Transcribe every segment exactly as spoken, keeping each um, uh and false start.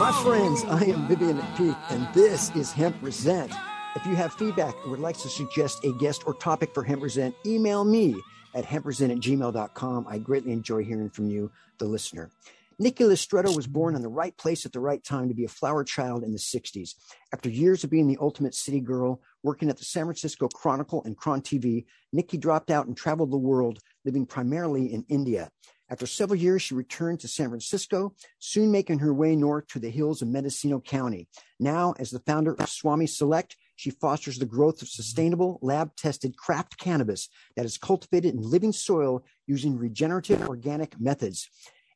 My friends, I am Vivian McPeak, and this is Hempresent. If you have feedback or would like to suggest a guest or topic for Hempresent, email me at hempresent at gmail dot com. I greatly enjoy hearing from you, the listener. Nikki Lastretto was born in the right place at the right time to be a flower child in the sixties. After years of being the ultimate city girl, working at the San Francisco Chronicle and Cron T V, Nikki dropped out and traveled the world, living primarily in India. After several years, she returned to San Francisco, soon making her way north to the hills of Mendocino County. Now, as the founder of Swami Select, she fosters the growth of sustainable, lab-tested craft cannabis that is cultivated in living soil using regenerative organic methods.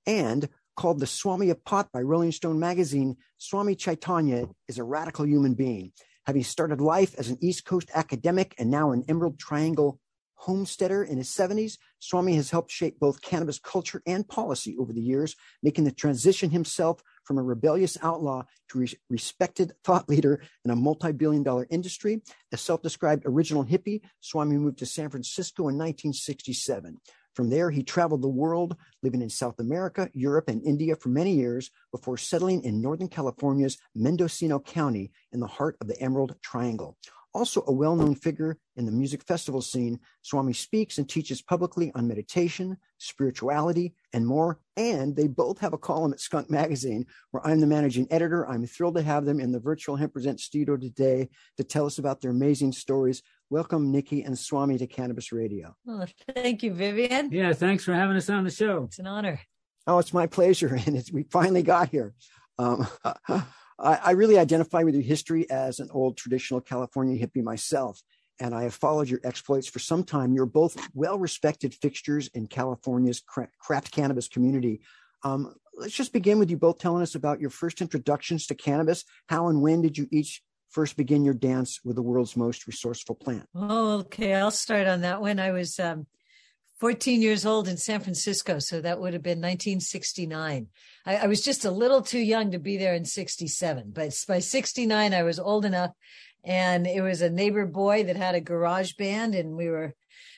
And called the Swami of Pot by Rolling Stone magazine, Swami Chaitanya is a radical human being. Having started life as an East Coast academic and now an Emerald Triangle homesteader in his seventies, Swami has helped shape both cannabis culture and policy over the years, making the transition himself from a rebellious outlaw to a respected thought leader in a multi-billion dollar industry. A self-described original hippie, Swami moved to San Francisco in nineteen sixty-seven. From there, he traveled the world, living in South America, Europe, and India for many years before settling in Northern California's Mendocino County in the heart of the Emerald Triangle. Also a well-known figure in the music festival scene, Swami speaks and teaches publicly on meditation, spirituality, and more. And they both have a column at Skunk Magazine, where I'm the managing editor. I'm thrilled to have them in the virtual Hempresent studio today to tell us about their amazing stories. Welcome, Nikki and Swami, to Cannabis Radio. Well, thank you, Vivian. Yeah, thanks for having us on the show. It's an honor. Oh, it's my pleasure. And it's, we finally got here. Um, I, I really identify with your history as an old traditional California hippie myself, and I have followed your exploits for some time. You're both well-respected fixtures in California's cra- craft cannabis community. Um, let's just begin with you both telling us about your first introductions to cannabis. How and when did you each first begin your dance with the world's most resourceful plant? Oh, okay. I'll start on that one. I was um, fourteen years old in San Francisco, so that would have been nineteen sixty-nine. I, I was just a little too young to be there in sixty-seven, but by sixty-nine, I was old enough. And it was a neighbor boy that had a garage band, and we were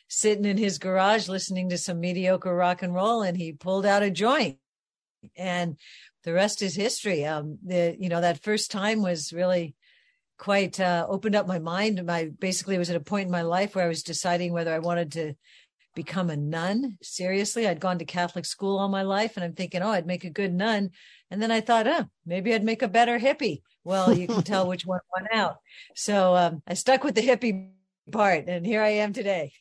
sitting in his garage listening to some mediocre rock and roll, and he pulled out a joint. And the rest is history. Um, the, you know, that first time was really quite uh, opened up my mind. My basically was at a point in my life where I was deciding whether I wanted to become a nun. Seriously, I'd gone to Catholic school all my life, and I'm thinking, oh, I'd make a good nun. And then I thought, oh, maybe I'd make a better hippie. Well, you can tell which one won out. So um, I stuck with the hippie part, and here I am today.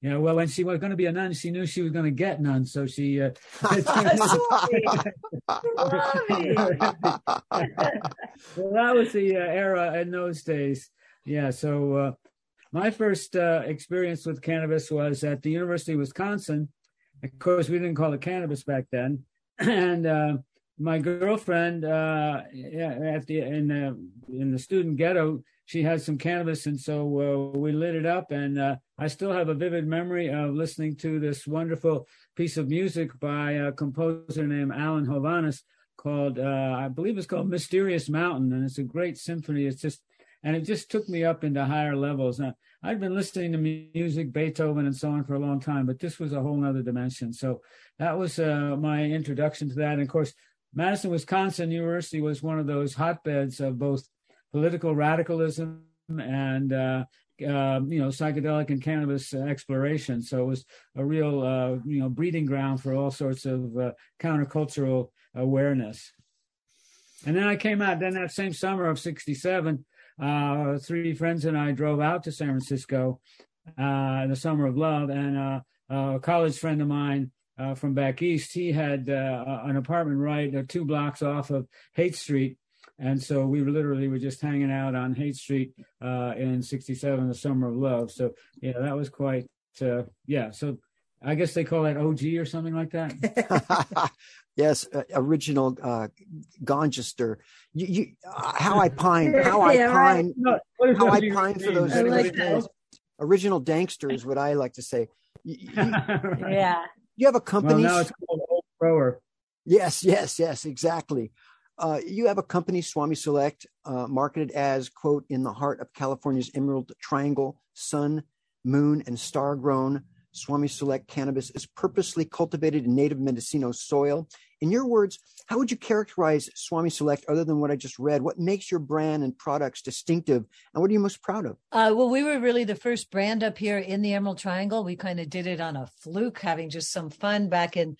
Yeah, well, when she was going to be a nun, she knew she was going to get none, so she uh well, that was the uh, era in those days. Yeah, so uh, my first uh, experience with cannabis was at the University of Wisconsin. Of course, we didn't call it cannabis back then. And uh, my girlfriend uh, at the in the in the student ghetto, she had some cannabis, and so uh, we lit it up, and uh, I still have a vivid memory of listening to this wonderful piece of music by a composer named Alan Hovhaness called, uh, I believe it's called Mysterious Mountain, and it's a great symphony. It's just, and it just took me up into higher levels. Now, I'd been listening to music, Beethoven and so on, for a long time, but this was a whole nother dimension. So that was uh, my introduction to that. And of course, Madison, Wisconsin University was one of those hotbeds of both political radicalism and, uh, uh, you know, psychedelic and cannabis exploration. So it was a real, uh, you know, breeding ground for all sorts of uh, countercultural awareness. And then I came out, then that same summer of sixty-seven, uh, three friends and I drove out to San Francisco uh, in the summer of love. And uh, a college friend of mine uh, from back east, he had uh, an apartment right uh, two blocks off of Haight Street. And so we literally were just hanging out on Haight Street uh, in sixty-seven, the Summer of Love. So, yeah, that was quite, uh, yeah. So I guess they call that O G or something like that. Yes, uh, original uh, Gangister. You, you, uh, how I pine, how yeah, I pine, right. no, how I pine for those like original dankster is what I like to say. You, you, right. Yeah, you have a company. Well, now it's called Old Grower. Yes, yes, yes, exactly. Uh, you have a company, Swami Select, uh, marketed as, quote, in the heart of California's Emerald Triangle, sun, moon, and star-grown. Swami Select cannabis is purposely cultivated in native Mendocino soil. In your words, how would you characterize Swami Select other than what I just read? What makes your brand and products distinctive? And what are you most proud of? Uh, well, we were really the first brand up here in the Emerald Triangle. We kind of did it on a fluke, having just some fun back in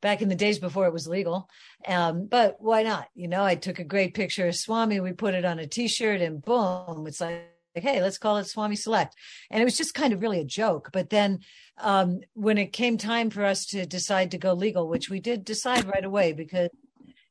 back in the days before it was legal. Um, but why not? You know, I took a great picture of Swami. We put it on a T-shirt and boom, it's like, hey, let's call it Swami Select. And it was just kind of really a joke. But then um, when it came time for us to decide to go legal, which we did decide right away, because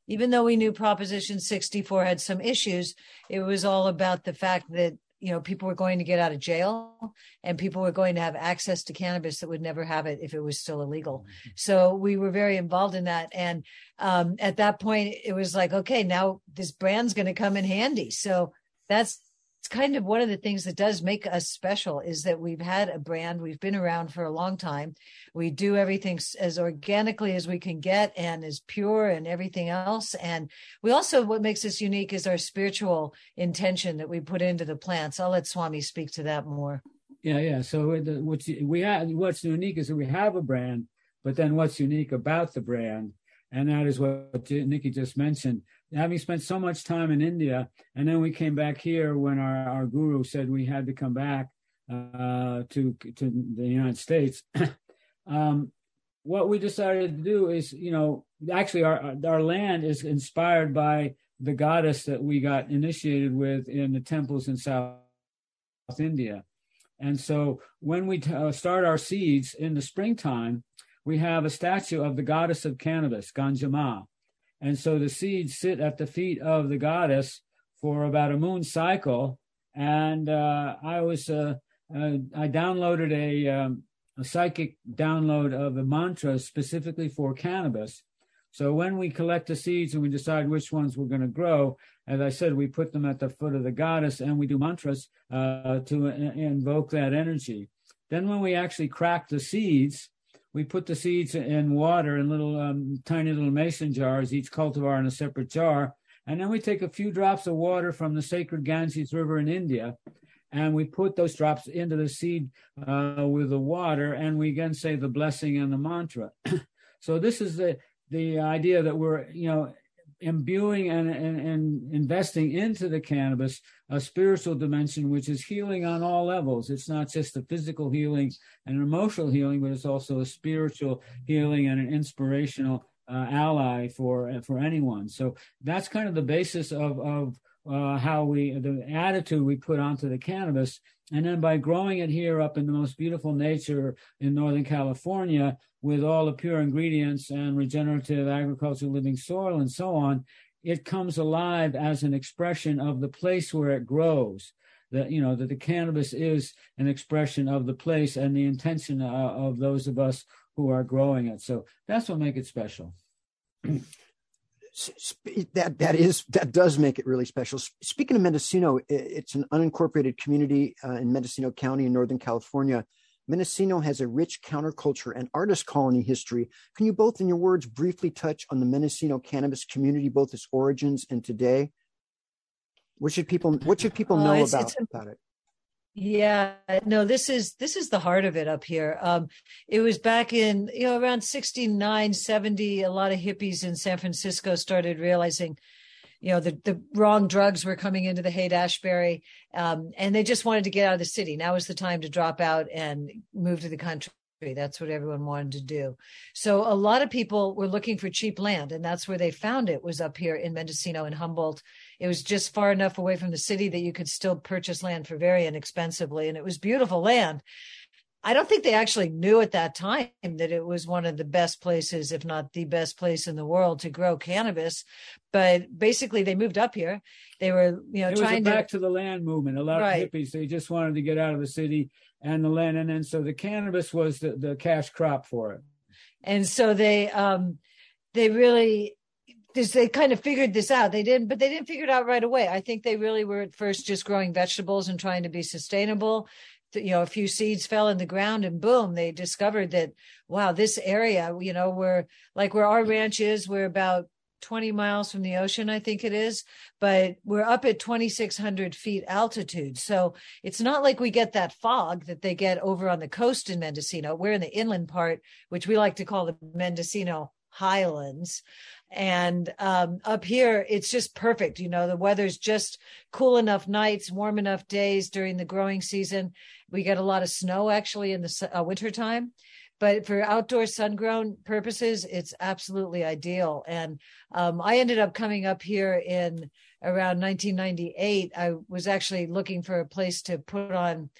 even though we knew Proposition sixty-four had some issues, it was all about the fact that, you know, people were going to get out of jail and people were going to have access to cannabis that would never have it if it was still illegal. So we were very involved in that. And um, at that point, it was like, okay, now this brand's going to come in handy. So that's it's kind of one of the things that does make us special is that we've had a brand. We've been around for a long time. We do everything as organically as we can get and as pure and everything else. And we also, what makes us unique is our spiritual intention that we put into the plants. I'll let Swami speak to that more. Yeah. Yeah. So the, what's, we have, what's unique is that we have a brand, but then what's unique about the brand. And that is what Nikki just mentioned. Having spent so much time in India, and then we came back here when our, our guru said we had to come back uh, to to the United States. um, what we decided to do is, you know, actually our our land is inspired by the goddess that we got initiated with in the temples in South India. And so when we t- uh, start our seeds in the springtime, we have a statue of the goddess of cannabis, Ganjama. And so the seeds sit at the feet of the goddess for about a moon cycle. And uh, I was uh, uh, I downloaded a, um, a psychic download of a mantra specifically for cannabis. So when we collect the seeds and we decide which ones we're going to grow, as I said, we put them at the foot of the goddess and we do mantras uh, to in- invoke that energy. Then when we actually crack the seeds, we put the seeds in water in little um, tiny little mason jars, each cultivar in a separate jar. And then we take a few drops of water from the sacred Ganges River in India, and we put those drops into the seed uh, with the water, and we again say the blessing and the mantra. So this is the the idea that we're, you know, imbuing and, and, and investing into the cannabis a spiritual dimension, which is healing on all levels. It's not just a physical healing and an emotional healing, but it's also a spiritual healing and an inspirational uh, ally for for anyone. So that's kind of the basis of of uh, how we the attitude we put onto the cannabis. And then by growing it here up in the most beautiful nature in Northern California with all the pure ingredients and regenerative agriculture, living soil, and so on, it comes alive as an expression of the place where it grows. That, you know, that the cannabis is an expression of the place and the intention uh, of those of us who are growing it. So that's what makes it special. That that is that does make it really special. Speaking of Mendocino, it's an unincorporated community uh, in Mendocino County in Northern California. Mendocino has a rich counterculture and artist colony history. Can you both, in your words, briefly touch on the Mendocino cannabis community, both its origins and today? What should people What should people know uh, it's, about, it's a- about it? Yeah, no, this is this is the heart of it up here. Um, it was back in, you know, around sixty-nine, seventy, a lot of hippies in San Francisco started realizing, you know, the, the wrong drugs were coming into the Haight-Ashbury, um, and they just wanted to get out of the city. Now is the time to drop out and move to the country. That's what everyone wanted to do. So a lot of people were looking for cheap land, and that's where they found it, was up here in Mendocino and Humboldt. It was just far enough away from the city that you could still purchase land for very inexpensively, and it was beautiful land. I don't think they actually knew at that time that it was one of the best places, if not the best place in the world to grow cannabis. But basically they moved up here. They were, you know, it trying was a back to... to the land movement. A lot right. of hippies, they just wanted to get out of the city and the land. And then so the cannabis was the, the cash crop for it. And so they, um, they really, they kind of figured this out. They didn't, but they didn't figure it out right away. I think they really were at first just growing vegetables and trying to be sustainable. You know, a few seeds fell in the ground and boom, they discovered that, wow, this area, you know, we're like where our ranch is, we're about twenty miles from the ocean, I think it is, but we're up at twenty-six hundred feet altitude. So it's not like we get that fog that they get over on the coast in Mendocino. We're in the inland part, which we like to call the Mendocino Highlands. And um, up here, it's just perfect. You know, the weather's just cool enough nights, warm enough days during the growing season. We get a lot of snow actually in the uh, wintertime. But for outdoor sun-grown purposes, it's absolutely ideal. And um, I ended up coming up here in around nineteen ninety-eight. I was actually looking for a place to put on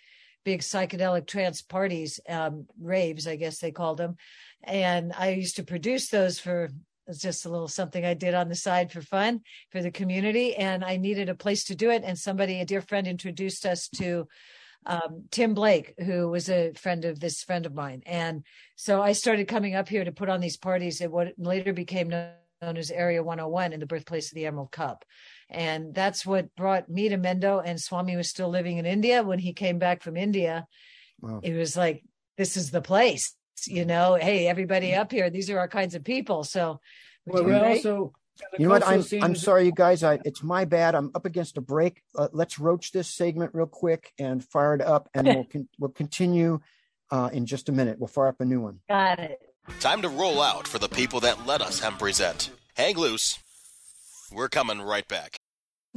big psychedelic trance parties, um, raves, I guess they called them. And I used to produce those for... It's just a little something I did on the side for fun for the community. And I needed a place to do it. And somebody, a dear friend, introduced us to um, Tim Blake, who was a friend of this friend of mine. And so I started coming up here to put on these parties at what later became known as Area one oh one and the birthplace of the Emerald Cup. And that's what brought me to Mendo. And Swami was still living in India. When he came back from India, wow. It was like, this is the place. You know, hey, everybody up here, these are our kinds of people. So well, we're right? also you know what i'm, I'm sorry you guys, I it's my bad, I'm up against a break. Uh, let's roach this segment real quick and fire it up, and we'll con- we'll continue uh in just a minute. We'll fire up a new one. Got it. Time to roll out for the people that let us Hempresent. Hang loose, we're coming right back.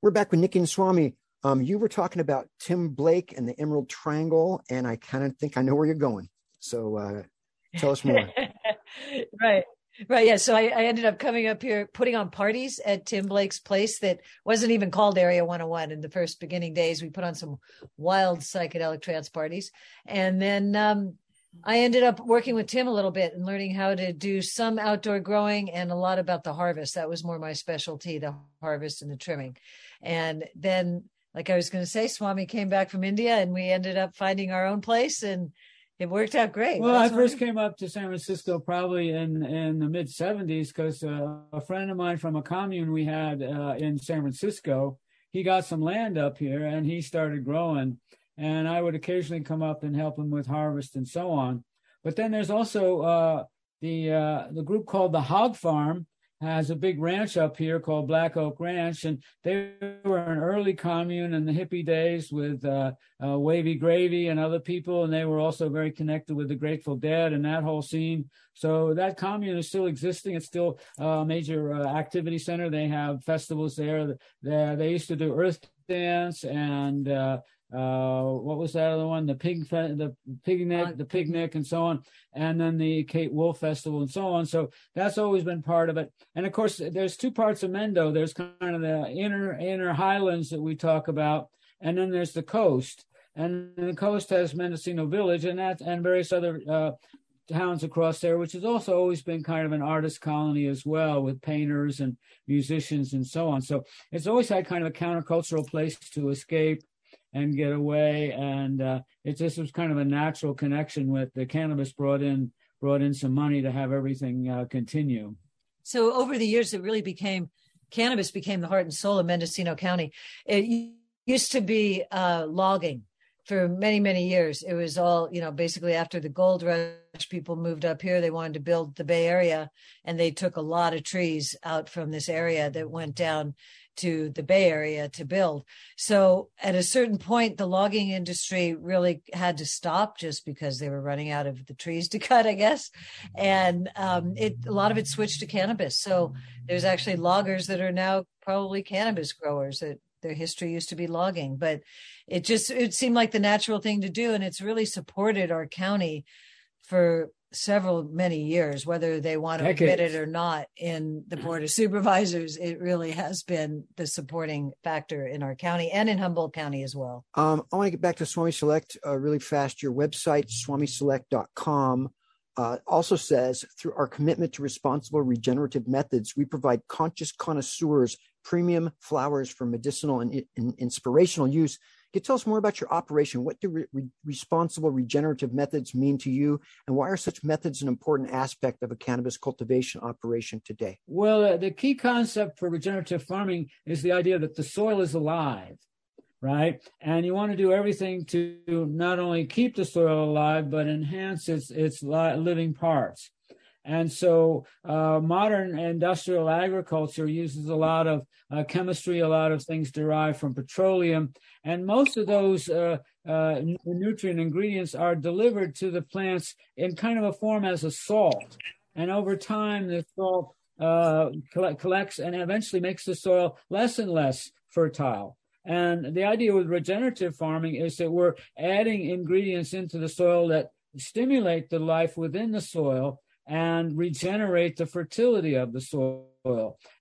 We're back with Nikki and Swami. Um, you were talking about Tim Blake and the Emerald Triangle, and I kind of think I know where you're going. So uh, tell us more. Right. Right. Yeah. So I, I ended up coming up here, putting on parties at Tim Blake's place that wasn't even called Area one oh one. In the first beginning days, we put on some wild psychedelic trance parties. And then um, I ended up working with Tim a little bit and learning how to do some outdoor growing and a lot about the harvest. That was more my specialty, the harvest and the trimming. And then, like I was going to say, Swami came back from India and we ended up finding our own place and it worked out great. Well, That's I first we... came up to San Francisco probably in, in the mid seventies because uh, a friend of mine from a commune we had uh, in San Francisco, he got some land up here and he started growing. And I would occasionally come up and help him with harvest and so on. But then there's also uh, the uh, the group called the Hog Farm has a big ranch up here called Black Oak Ranch. And they were an early commune in the hippie days with uh, uh, Wavy Gravy and other people. And they were also very connected with the Grateful Dead and that whole scene. So that commune is still existing. It's still a major uh, activity center. They have festivals there. They, they used to do Earth Dance and... Uh, Uh, what was that other one? The pig, the picnic, the picnic, and so on, and then the Kate Wolf Festival, and so on. So that's always been part of it. And of course, there's two parts of Mendo. There's kind of the inner inner highlands that we talk about, and then there's the coast. And the coast has Mendocino Village, and that and various other uh, towns across there, which has also always been kind of an artist colony as well, with painters and musicians and so on. So it's always had kind of a countercultural place to escape and get away, and uh, it just was kind of a natural connection with the cannabis. Brought in, brought in some money to have everything uh, continue. So over the years, it really became cannabis became the heart and soul of Mendocino County. It used to be uh, logging for many, many years. It was all, you know, basically after the gold rush, people moved up here. They wanted to build the Bay Area, and they took a lot of trees out from this area that went down to the Bay Area to build. So at a certain point, the logging industry really had to stop just because they were running out of the trees to cut, I guess. And um, it a lot of it switched to cannabis. So there's actually loggers that are now probably cannabis growers that their history used to be logging, but it just, it seemed like the natural thing to do. And it's really supported our county for several, many years, whether they want to Decades. admit it or not in the Board of Supervisors. It really has been the supporting factor in our county and in Humboldt County as well. Um, I want to get back to Swami Select uh, really fast. Your website, swami select dot com, uh, also says, through our commitment to responsible regenerative methods, we provide conscious connoisseurs premium flowers for medicinal and, and inspirational use. Can you tell us more about your operation? What do re- re- responsible regenerative methods mean to you? And why are such methods an important aspect of a cannabis cultivation operation today? Well, uh, the key concept for regenerative farming is the idea that the soil is alive, right? And you want to do everything to not only keep the soil alive, but enhance its, its li- living parts. And so uh, modern industrial agriculture uses a lot of uh, chemistry, a lot of things derived from petroleum. And most of those uh, uh, nutrient ingredients are delivered to the plants in kind of a form as a salt. And over time, the salt uh, collect, collects and eventually makes the soil less and less fertile. And the idea with regenerative farming is that we're adding ingredients into the soil that stimulate the life within the soil and regenerate the fertility of the soil.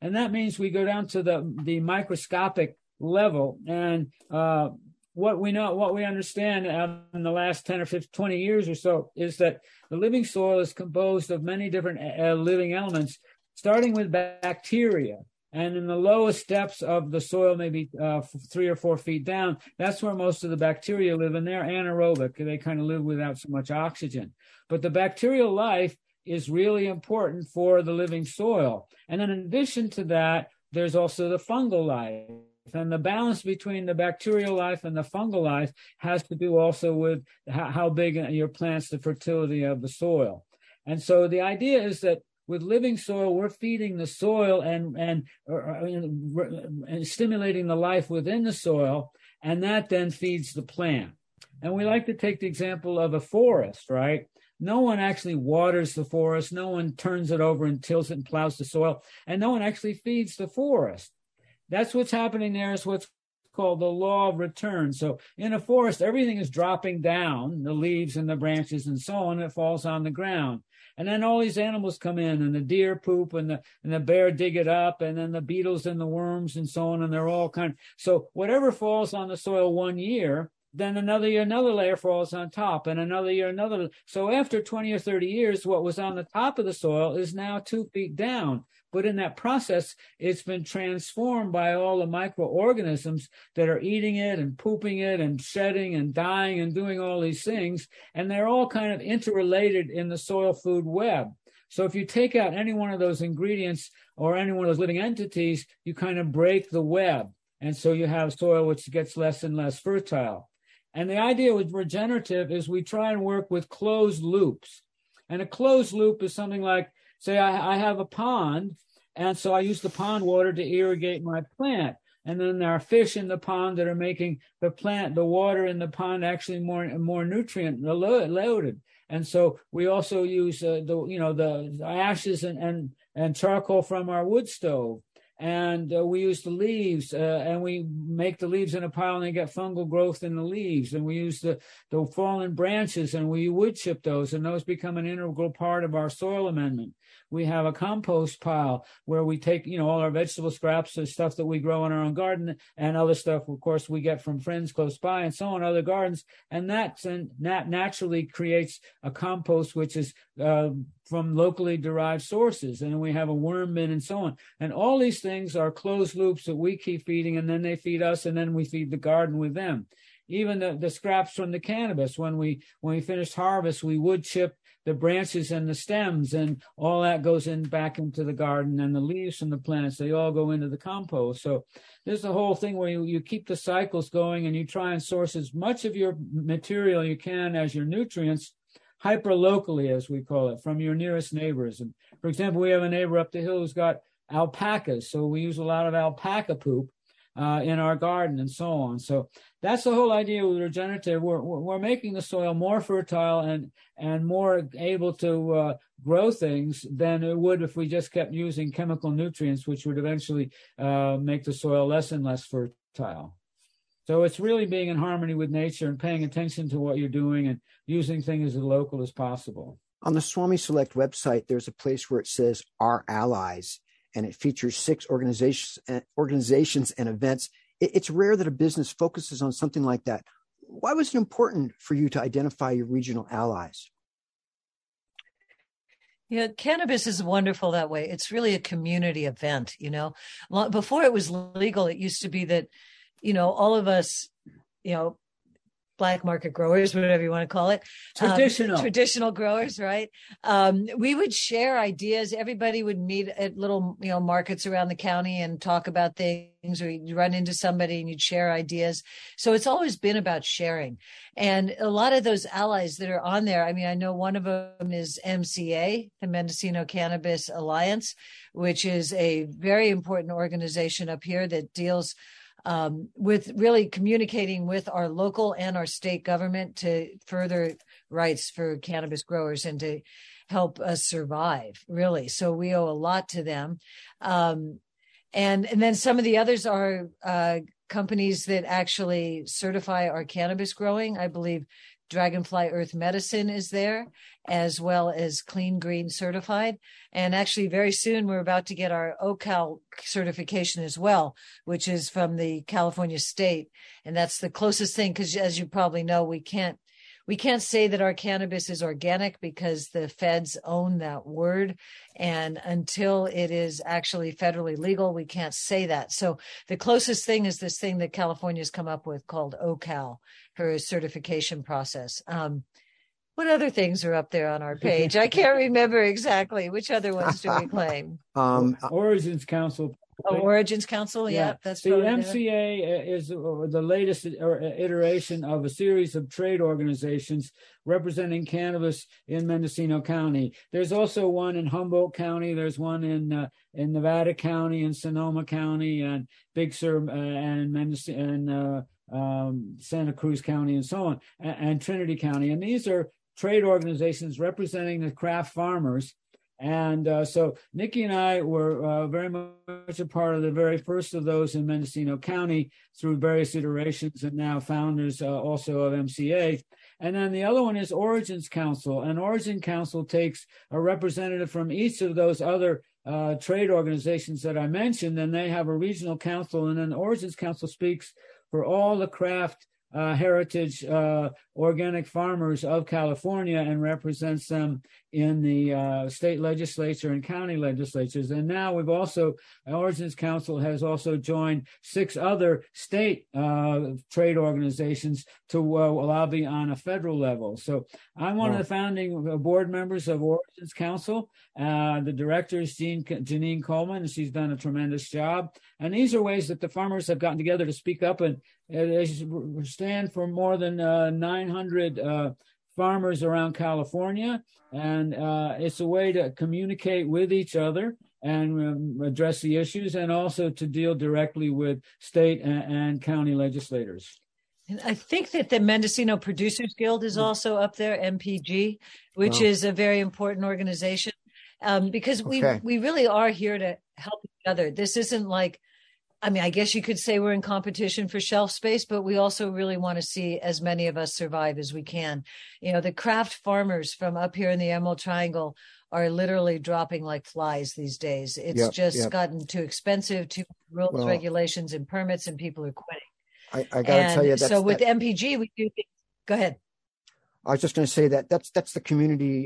And that means we go down to the, the microscopic level. And uh, what we know, what we understand in the last ten or fifteen, twenty years or so is that the living soil is composed of many different uh, living elements, starting with bacteria. And in the lowest depths of the soil, maybe uh, three or four feet down, that's where most of the bacteria live. And they're anaerobic. They kind of live without so much oxygen. But the bacterial life is really important for the living soil. And in addition to that, there's also the fungal life. And the balance between the bacterial life and the fungal life has to do also with how big your plants, the fertility of the soil. And so the idea is that with living soil, we're feeding the soil and, and, and stimulating the life within the soil, and that then feeds the plant. And we like to take the example of a forest, right? No one actually waters the forest. No one turns it over and tills it and plows the soil. And no one actually feeds the forest. That's what's happening there is what's called the law of return. So in a forest, everything is dropping down, the leaves and the branches and so on. It falls on the ground. And then all these animals come in, and the deer poop, and the and the bear dig it up, and then the beetles and the worms and so on. And they're all kind of, so whatever falls on the soil one year, then another year, another layer falls on top, and another year, another. So after twenty or thirty years, what was on the top of the soil is now two feet down. But in that process, it's been transformed by all the microorganisms that are eating it and pooping it and shedding and dying and doing all these things. And they're all kind of interrelated in the soil food web. So if you take out any one of those ingredients or any one of those living entities, you kind of break the web. And so you have soil which gets less and less fertile. And the idea with regenerative is we try and work with closed loops. And a closed loop is something like, say, I, I have a pond, and so I use the pond water to irrigate my plant. And then there are fish in the pond that are making the plant, the water in the pond actually more, more nutrient loaded. And so we also use uh, the, you know, the ashes and, and, and charcoal from our wood stove. And uh, we use the leaves, uh, and we make the leaves in a pile, and they get fungal growth in the leaves. And we use the, the fallen branches, and we wood chip those, and those become an integral part of our soil amendment. We have a compost pile where we take, you know, all our vegetable scraps and stuff that we grow in our own garden, and other stuff, of course, we get from friends close by and so on, other gardens. And that's, and that naturally creates a compost, which is uh, from locally derived sources. And we have a worm bin and so on. And all these things are closed loops that we keep feeding, and then they feed us, and then we feed the garden with them. Even the, the scraps from the cannabis, when we when we finished harvest, we wood chip the branches and the stems, and all that goes in back into the garden, and the leaves from the plants, they all go into the compost. So there's the whole thing where you, you keep the cycles going, and you try and source as much of your material you can as your nutrients hyperlocally, as we call it, from your nearest neighbors. And for example, we have a neighbor up the hill who's got alpacas. So we use a lot of alpaca poop uh, in our garden and so on. So that's the whole idea with regenerative. We're, we're making the soil more fertile and, and more able to uh, grow things than it would if we just kept using chemical nutrients, which would eventually uh, make the soil less and less fertile. So it's really being in harmony with nature and paying attention to what you're doing and using things as local as possible. On the Swami Select website, there's a place where it says Our Allies, and it features six organizations, organizations and events. It's rare that a business focuses on something like that. Why was it important for you to identify your regional allies? Yeah, cannabis is wonderful that way. It's really a community event, you know. Before it was legal, it used to be that, you know, all of us, you know, black market growers, whatever you want to call it, traditional um, traditional growers, right? Um, we would share ideas. Everybody would meet at little, you know, markets around the county and talk about things, or you'd run into somebody and you'd share ideas. So it's always been about sharing. And a lot of those allies that are on there, I mean, I know one of them is M C A, the Mendocino Cannabis Alliance, which is a very important organization up here that deals Um, with really communicating with our local and our state government to further rights for cannabis growers and to help us survive, really. So we owe a lot to them. Um, and, and then some of the others are uh, companies that actually certify our cannabis growing. I believe Dragonfly Earth Medicine is there, as well as Clean Green Certified. And actually very soon we're about to get our O C A L certification as well, which is from the California state. And that's the closest thing, because as you probably know, we can't we can't say that our cannabis is organic because the feds own that word. And until it is actually federally legal, we can't say that. So the closest thing is this thing that California's come up with called O C A L for a certification process. Um, what other things are up there on our page? I can't remember exactly. Which other ones do we claim? Um, Origins Council. Oh, Origins Council, yeah, yeah that's the M C A is the latest iteration of a series of trade organizations representing cannabis in Mendocino County. There's also one in Humboldt County. There's one in uh, in Nevada County, in Sonoma County, and Big Sur, uh, and Mendocino, and uh, um, Santa Cruz County, and so on, and, and Trinity County. And these are trade organizations representing the craft farmers. And uh, so Nikki and I were uh, very much a part of the very first of those in Mendocino County through various iterations, and now founders uh, also of M C A. And then the other one is Origins Council. And Origin Council takes a representative from each of those other uh, trade organizations that I mentioned, and they have a regional council. And then Origins Council speaks for all the craft Uh, heritage uh, organic farmers of California and represents them in the uh, state legislature and county legislatures. And now we've also, Origins Council has also joined six other state uh, trade organizations to uh, lobby on a federal level. So I'm one wow. of the founding board members of Origins Council. Uh, the director is Jean, Janine Coleman, and she's done a tremendous job. And these are ways that the farmers have gotten together to speak up, and they stand for more than uh, nine hundred uh, farmers around California. And uh, it's a way to communicate with each other and um, address the issues, and also to deal directly with state and, and county legislators. And I think that the Mendocino Producers Guild is also up there, M P G, which wow. is a very important organization, um, because we, okay. we really are here to help each other. This isn't like, I mean, I guess you could say we're in competition for shelf space, but we also really want to see as many of us survive as we can. You know, the craft farmers from up here in the Emerald Triangle are literally dropping like flies these days. It's yep, just yep. gotten too expensive, too rules, well, regulations, and permits, and people are quitting. I, I got to tell you, that's, so with that, M P G, we do things. Go ahead. I was just going to say that that's that's the community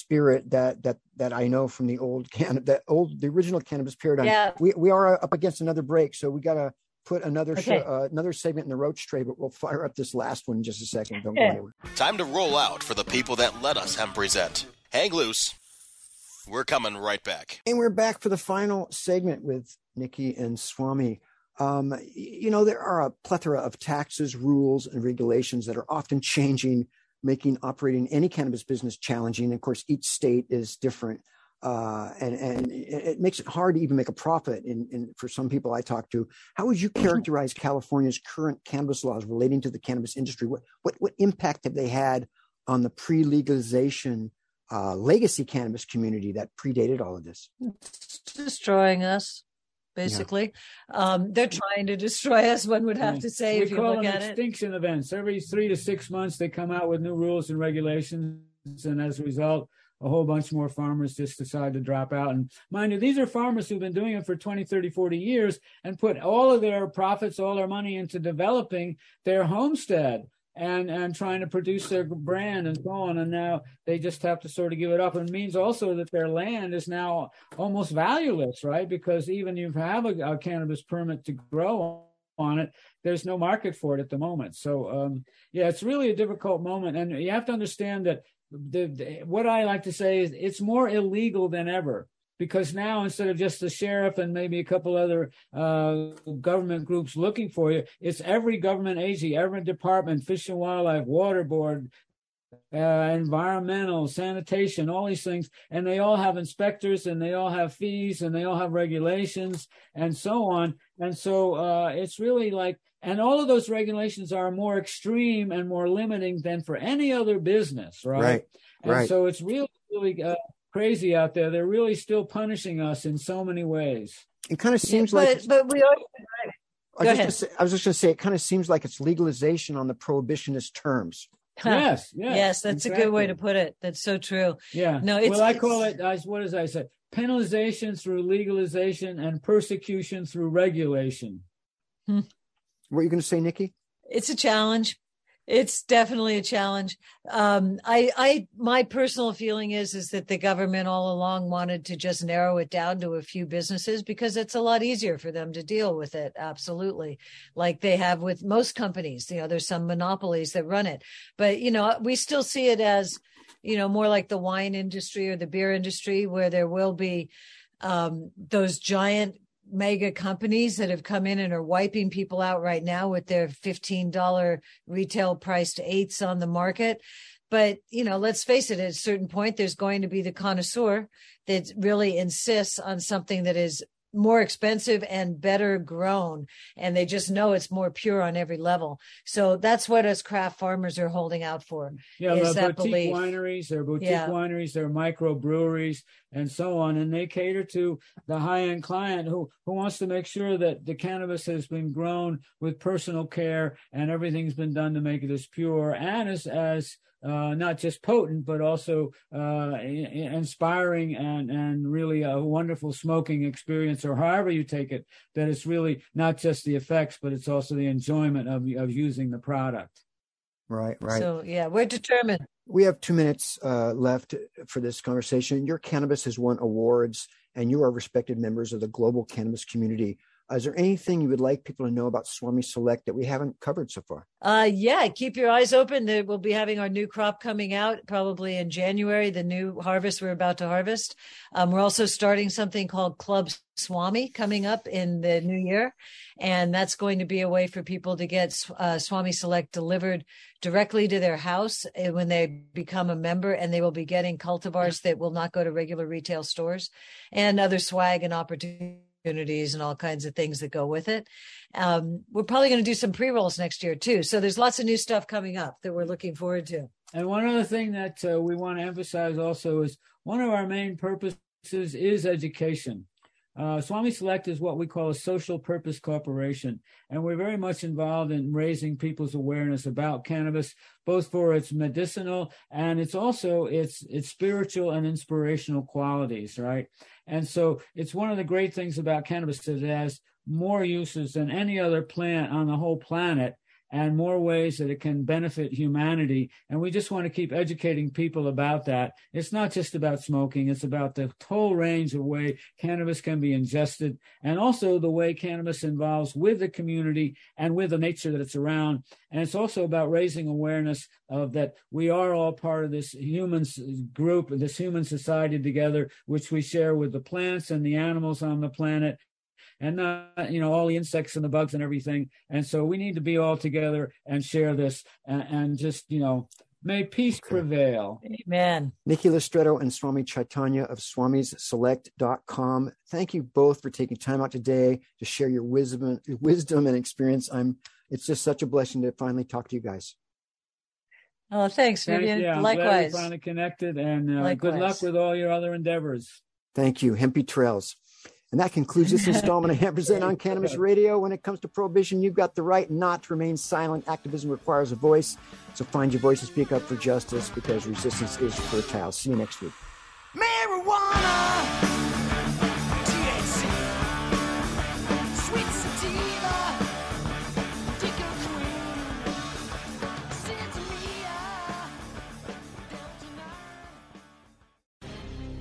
spirit that that that I know from the old can that old the original cannabis paradigm. Yeah. We we are up against another break, so we got to put another okay. sh- uh, another segment in the roach tray, but we'll fire up this last one in just a second. Don't okay. go anywhere. Time to roll out for the people that let us Hempresent. Hang loose. We're coming right back. And we're back for the final segment with Nikki and Swami. Um, you know, there are a plethora of taxes, rules, and regulations that are often changing, making operating any cannabis business challenging. Of course, each state is different. Uh, and, and it makes it hard to even make a profit. In, in for some people I talk to, how would you characterize California's current cannabis laws relating to the cannabis industry? What what, what impact have they had on the pre-legalization uh, legacy cannabis community that predated all of this? It's destroying us, basically. Yeah. Um, they're trying to destroy us, one would have to say. We if call you look them at extinction it. events. Every three to six months, they come out with new rules and regulations, and as a result, a whole bunch more farmers just decide to drop out. And mind you, these are farmers who've been doing it for twenty, thirty, forty years and put all of their profits, all their money into developing their homestead and, and trying to produce their brand and so on. And now they just have to sort of give it up. And it means also that their land is now almost valueless, right? Because even if you have a, a cannabis permit to grow on it, there's no market for it at the moment. So, um, yeah, it's really a difficult moment. And you have to understand that The, the, what I like to say is it's more illegal than ever, because now instead of just the sheriff and maybe a couple other uh, government groups looking for you, it's every government agency, every department, Fish and Wildlife, Water Board, uh, environmental, sanitation, all these things. And they all have inspectors and they all have fees and they all have regulations and so on. And so uh, it's really like, and all of those regulations are more extreme and more limiting than for any other business, right? Right. And right. So it's really, really uh, crazy out there. They're really still punishing us in so many ways. It kind of seems yeah, like, but, but we are. I, I was just going to say, it kind of seems like it's legalization on the prohibitionist terms. Huh. Yes, yes, yes. That's exactly. a good way to put it. That's so true. Yeah. No, it's, well, I it's... call it. I, what does I say? Penalization through legalization and persecution through regulation. Hmm. What are you going to say, Nikki? It's a challenge. It's definitely a challenge. Um, I, I, my personal feeling is, is that the government all along wanted to just narrow it down to a few businesses because it's a lot easier for them to deal with it. Absolutely. Like they have with most companies, you know, there's some monopolies that run it, but you know, we still see it as, you know, more like the wine industry or the beer industry where there will be um, those giant mega companies that have come in and are wiping people out right now with their fifteen dollars retail priced eighths on the market. But, you know, let's face it, at a certain point, there's going to be the connoisseur that really insists on something that is more expensive and better grown. And they just know it's more pure on every level. So that's what us craft farmers are holding out for. Yeah, is that boutique belief. wineries, there are boutique yeah. wineries, there are micro breweries and so on. And they cater to the high-end client who, who wants to make sure that the cannabis has been grown with personal care and everything's been done to make it as pure and as, as Uh, not just potent, but also uh, inspiring and, and really a wonderful smoking experience, or however you take it, that it's really not just the effects, but it's also the enjoyment of, of using the product. Right, right. So, yeah, we're determined. We have two minutes uh, left for this conversation. Your cannabis has won awards, and you are respected members of the global cannabis community. Is there anything you would like people to know about Swami Select that we haven't covered so far? Uh, yeah, keep your eyes open. We'll be having our new crop coming out probably in January, the new harvest we're about to harvest. Um, we're also starting something called Club Swami coming up in the new year. And that's going to be a way for people to get uh, Swami Select delivered directly to their house when they become a member, and they will be getting cultivars that will not go to regular retail stores and other swag and opportunities. Opportunities and all kinds of things that go with it. Um, we're probably going to do some pre-rolls next year too. So there's lots of new stuff coming up that we're looking forward to. And one other thing that uh, we want to emphasize also is one of our main purposes is education. Uh, Swami Select is what we call a social purpose corporation, and we're very much involved in raising people's awareness about cannabis, both for its medicinal and it's also its its spiritual and inspirational qualities, right? And so it's one of the great things about cannabis that it has more uses than any other plant on the whole planet, and more ways that it can benefit humanity. And we just want to keep educating people about that. It's not just about smoking. It's about the whole range of way cannabis can be ingested, and also the way cannabis involves with the community and with the nature that it's around. And it's also about raising awareness of that we are all part of this human group, this human society together, which we share with the plants and the animals on the planet. And, uh, you know, all the insects and the bugs and everything. And so we need to be all together and share this and, and just, you know, May peace prevail. Amen. Nikki Lastretto and Swami Chaitanya of swamis select dot com. Thank you both for taking time out today to share your wisdom, wisdom and experience. I'm. It's just such a blessing to finally talk to you guys. Oh, thanks, Vivian. Yeah, likewise. Glad we finally connected, and uh, good luck with all your other endeavors. Thank you. Hempy Trails. And that concludes this installment of Hempresent on Cannabis Radio. When it comes to prohibition, you've got the right not to remain silent. Activism requires a voice. So find your voice and speak up for justice, because resistance is fertile. See you next week. Marijuana! T H C. Sweet sativa. Dicker queen. Santalia.